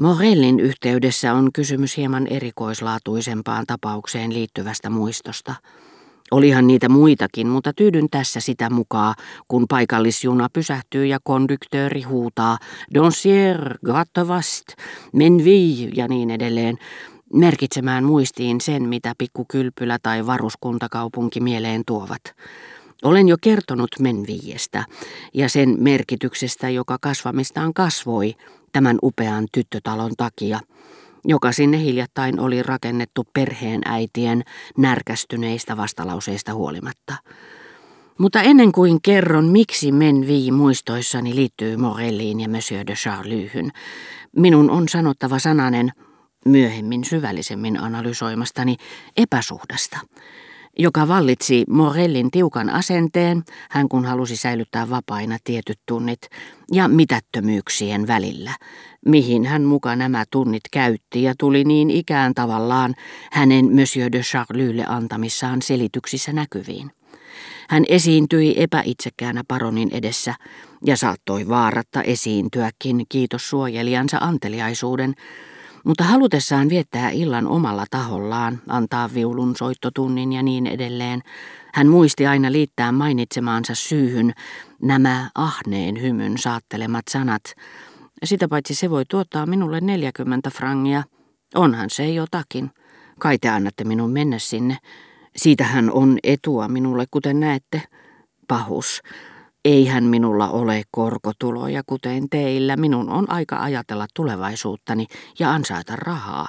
Morellin yhteydessä on kysymys hieman erikoislaatuisempaan tapaukseen liittyvästä muistosta. Olihan niitä muitakin, mutta tyydyn tässä sitä mukaan, kun paikallisjuna pysähtyy ja konduktööri huutaa "Dansier, grattavast, menvij" ja niin edelleen, merkitsemään muistiin sen, mitä pikkukylpylä tai varuskuntakaupunki mieleen tuovat. Olen jo kertonut Menvijestä ja sen merkityksestä, joka kasvamistaan kasvoi tämän upean tyttötalon takia, joka sinne hiljattain oli rakennettu perheenäitien närkästyneistä vastalauseista huolimatta. Mutta ennen kuin kerron, miksi Menvije muistoissani liittyy Morelliin ja Monsieur de Charlushyn, minun on sanottava sananen myöhemmin syvällisemmin analysoimastani epäsuhdasta, joka vallitsi Morellin tiukan asenteen, hän kun halusi säilyttää vapaina tietyt tunnit, ja mitättömyyksien välillä, mihin hän muka nämä tunnit käytti ja tuli niin ikään tavallaan hänen Monsieur de Charluslle antamissaan selityksissä näkyviin. Hän esiintyi epäitsekkäänä paronin edessä ja saattoi vaaratta esiintyäkin, kiitos suojelijansa anteliaisuuden, mutta halutessaan viettää illan omalla tahollaan, antaa viulun soittotunnin ja niin edelleen, hän muisti aina liittää mainitsemaansa syyhyn nämä ahneen hymyn saattelemat sanat. Sitä paitsi se voi tuottaa minulle 40 frangia. Onhan se jotakin. Kai te annatte minun mennä sinne. Siitähän on etua minulle, kuten näette. Pahus. Eihän minulla ole korkotuloja kuten teillä, minun on aika ajatella tulevaisuuttani ja ansaita rahaa.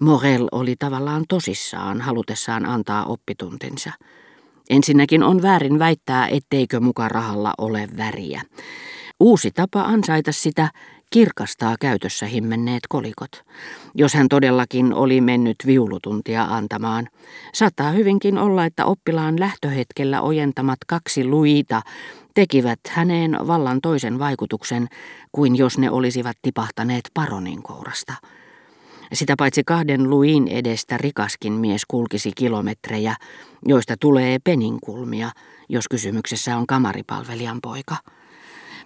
Morell oli tavallaan tosissaan halutessaan antaa oppituntinsa. Ensinnäkin on väärin väittää, etteikö muka rahalla ole väriä. Uusi tapa ansaita sitä kirkastaa käytössä himmenneet kolikot. Jos hän todellakin oli mennyt viulutuntia antamaan, saattaa hyvinkin olla, että oppilaan lähtöhetkellä ojentamat 2 luita tekivät häneen vallan toisen vaikutuksen kuin jos ne olisivat tipahtaneet paronin kourasta. Sitä paitsi 2 luin edestä rikaskin mies kulkisi kilometrejä, joista tulee peninkulmia, jos kysymyksessä on kamaripalvelijan poika.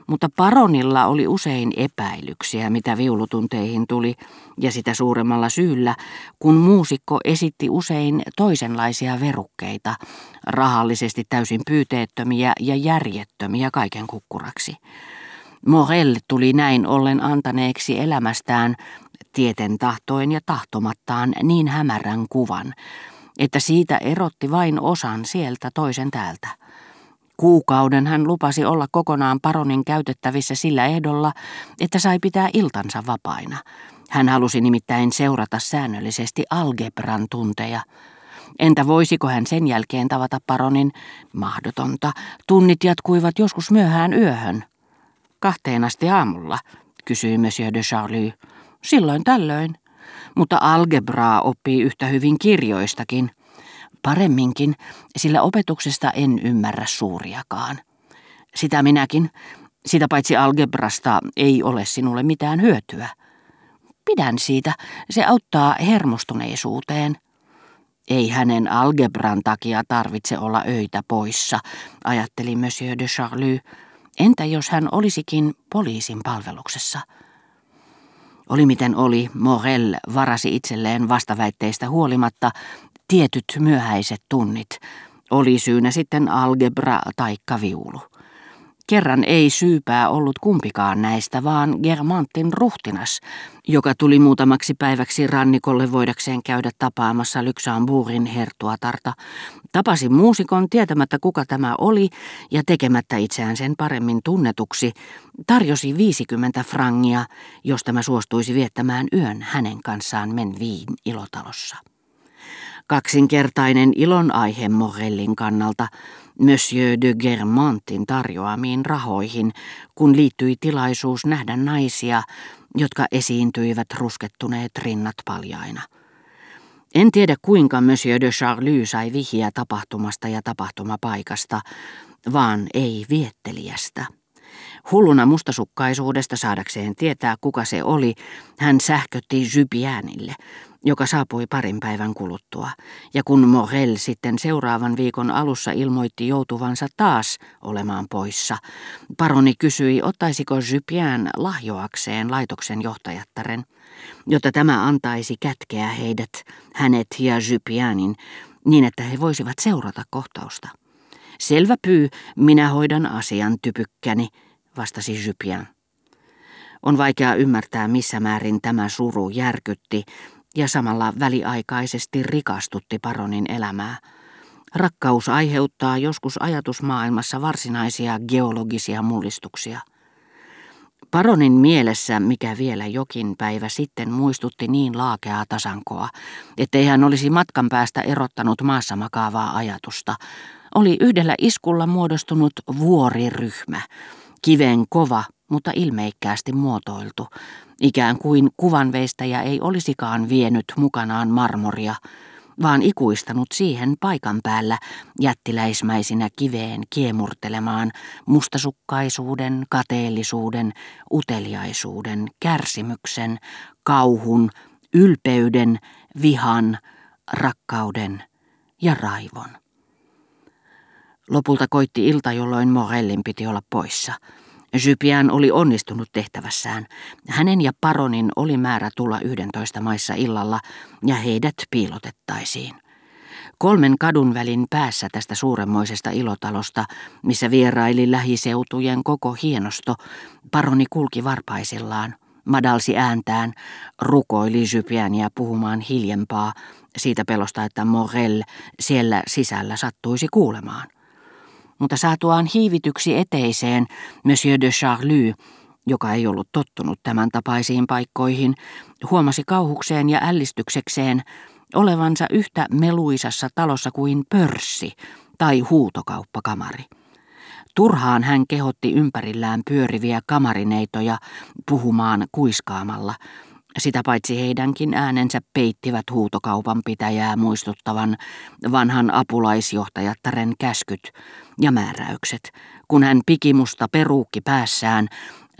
Mutta paronilla oli usein epäilyksiä, mitä viulutunteihin tuli, ja sitä suuremmalla syyllä, kun muusikko esitti usein toisenlaisia verukkeita, rahallisesti täysin pyyteettömiä ja järjettömiä kaiken kukkuraksi. Morell tuli näin ollen antaneeksi elämästään tieten tahtoin ja tahtomattaan niin hämärän kuvan, että siitä erotti vain osan sieltä toisen täältä. Kuukauden hän lupasi olla kokonaan paronin käytettävissä sillä ehdolla, että sai pitää iltansa vapaina. Hän halusi nimittäin seurata säännöllisesti algebran tunteja. Entä voisiko hän sen jälkeen tavata paronin? Mahdotonta. Tunnit jatkuivat joskus myöhään yöhön. 2:00 asti aamulla, kysyi Monsieur de Charlus. Silloin tällöin. Mutta algebraa oppii yhtä hyvin kirjoistakin. Paremminkin, sillä opetuksesta en ymmärrä suuriakaan. Sitä minäkin, sitä paitsi algebrasta ei ole sinulle mitään hyötyä. Pidän siitä, se auttaa hermostuneisuuteen. Ei hänen algebran takia tarvitse olla öitä poissa, ajatteli Monsieur de Charlus. Entä jos hän olisikin poliisin palveluksessa? Oli miten oli, Morell varasi itselleen vastaväitteistä huolimatta tietyt myöhäiset tunnit, oli syynä sitten algebra taikka viulu. Kerran ei syypää ollut kumpikaan näistä, vaan Germantin ruhtinas, joka tuli muutamaksi päiväksi rannikolle voidakseen käydä tapaamassa Lyksanburin herttuatarta. Tapasi muusikon tietämättä kuka tämä oli ja tekemättä itseään sen paremmin tunnetuksi, tarjosi 50 frangia, jos tämä suostuisi viettämään yön hänen kanssaan Menvien ilotalossa. Kaksinkertainen ilonaihe Morellin kannalta Monsieur de Germantin tarjoamiin rahoihin, kun liittyi tilaisuus nähdä naisia, jotka esiintyivät ruskettuneet rinnat paljaina. En tiedä kuinka Monsieur de Charlus sai vihjeä tapahtumasta ja tapahtumapaikasta, vaan ei viettelijästä. Hulluna mustasukkaisuudesta saadakseen tietää, kuka se oli, hän sähkötti Jupienille, joka saapui parin päivän kuluttua, ja kun Morel sitten seuraavan viikon alussa ilmoitti joutuvansa taas olemaan poissa, paroni kysyi, ottaisiko Jupien lahjoakseen laitoksen johtajattaren, jotta tämä antaisi kätkeä hänet ja Jupienin, niin että he voisivat seurata kohtausta. Selvä pyy, minä hoidan asian typykkäni, vastasi Jupien. On vaikea ymmärtää, missä määrin tämä suru järkytti ja samalla väliaikaisesti rikastutti paronin elämää. Rakkaus aiheuttaa joskus ajatusmaailmassa varsinaisia geologisia mullistuksia. Paronin mielessä, mikä vielä jokin päivä sitten muistutti niin laakeaa tasankoa, ettei hän olisi matkan päästä erottanut maassa makaavaa ajatusta, oli yhdellä iskulla muodostunut vuoriryhmä, kiven kova, mutta ilmeikkäästi muotoiltu, ikään kuin kuvanveistäjä ei olisikaan vienyt mukanaan marmoria, vaan ikuistanut siihen paikan päällä jättiläismäisinä kiveen kiemurtelemaan mustasukkaisuuden, kateellisuuden, uteliaisuuden, kärsimyksen, kauhun, ylpeyden, vihan, rakkauden ja raivon. Lopulta koitti ilta, jolloin Morellin piti olla poissa. Jupien oli onnistunut tehtävässään. Hänen ja paronin oli määrä tulla 11 maissa illalla, ja heidät piilotettaisiin. 3 kadun välin päässä tästä suuremmoisesta ilotalosta, missä vieraili lähiseutujen koko hienosto, paroni kulki varpaisillaan, madalsi ääntään, rukoili Jupienia puhumaan hiljempaa, siitä pelosta, että Morel siellä sisällä sattuisi kuulemaan. Mutta saatuaan hiivityksi eteiseen, Monsieur de Charlus, joka ei ollut tottunut tämän tapaisiin paikkoihin, huomasi kauhukseen ja ällistyksekseen olevansa yhtä meluisassa talossa kuin pörssi tai huutokauppakamari. Turhaan hän kehotti ympärillään pyöriviä kamarineitoja puhumaan kuiskaamalla. Sitä paitsi heidänkin äänensä peittivät huutokaupan pitäjää muistuttavan vanhan apulaisjohtajattaren käskyt ja määräykset, kun hän pikimusta peruukki päässään,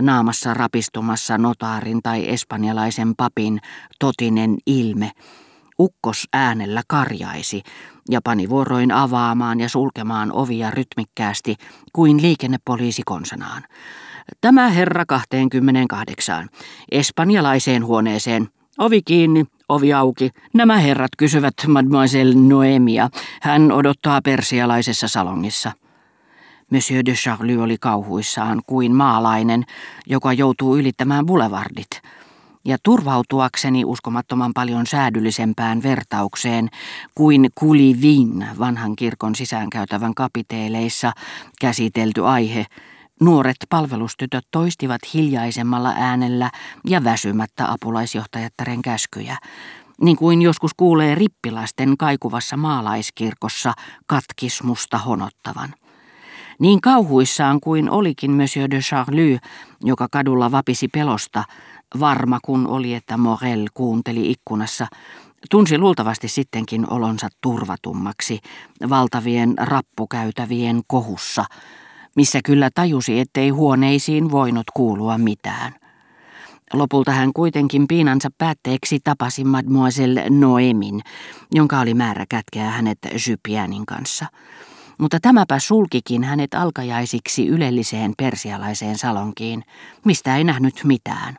naamassa rapistumassa notaarin tai espanjalaisen papin totinen ilme, ukkos äänellä karjaisi ja pani vuoroin avaamaan ja sulkemaan ovia rytmikkäästi kuin liikennepoliisi konsanaan. Tämä herra 28, espanjalaiseen huoneeseen. Ovi kiinni, ovi auki. Nämä herrat kysyvät Mademoiselle Noemia. Hän odottaa persialaisessa salongissa. Monsieur de Charlus oli kauhuissaan kuin maalainen, joka joutuu ylittämään boulevardit. Ja turvautuakseni uskomattoman paljon säädyllisempään vertaukseen kuin Kulivin vanhan kirkon sisäänkäytävän kapiteeleissa käsitelty aihe, nuoret palvelustytöt toistivat hiljaisemmalla äänellä ja väsymättä apulaisjohtajattaren käskyjä, niin kuin joskus kuulee rippilasten kaikuvassa maalaiskirkossa katkismusta honottavan. Niin kauhuissaan kuin olikin Monsieur de Charlus, joka kadulla vapisi pelosta, varma kun oli, että Morel kuunteli ikkunassa, tunsi luultavasti sittenkin olonsa turvatummaksi valtavien rappukäytävien kohussa, missä kyllä tajusi, ettei huoneisiin voinut kuulua mitään. Lopulta hän kuitenkin piinansa päätteeksi tapasi Mademoiselle Noemin, jonka oli määrä kätkeä hänet Jupienin kanssa. Mutta tämäpä sulkikin hänet alkajaisiksi ylelliseen persialaiseen salonkiin, mistä ei nähnyt mitään.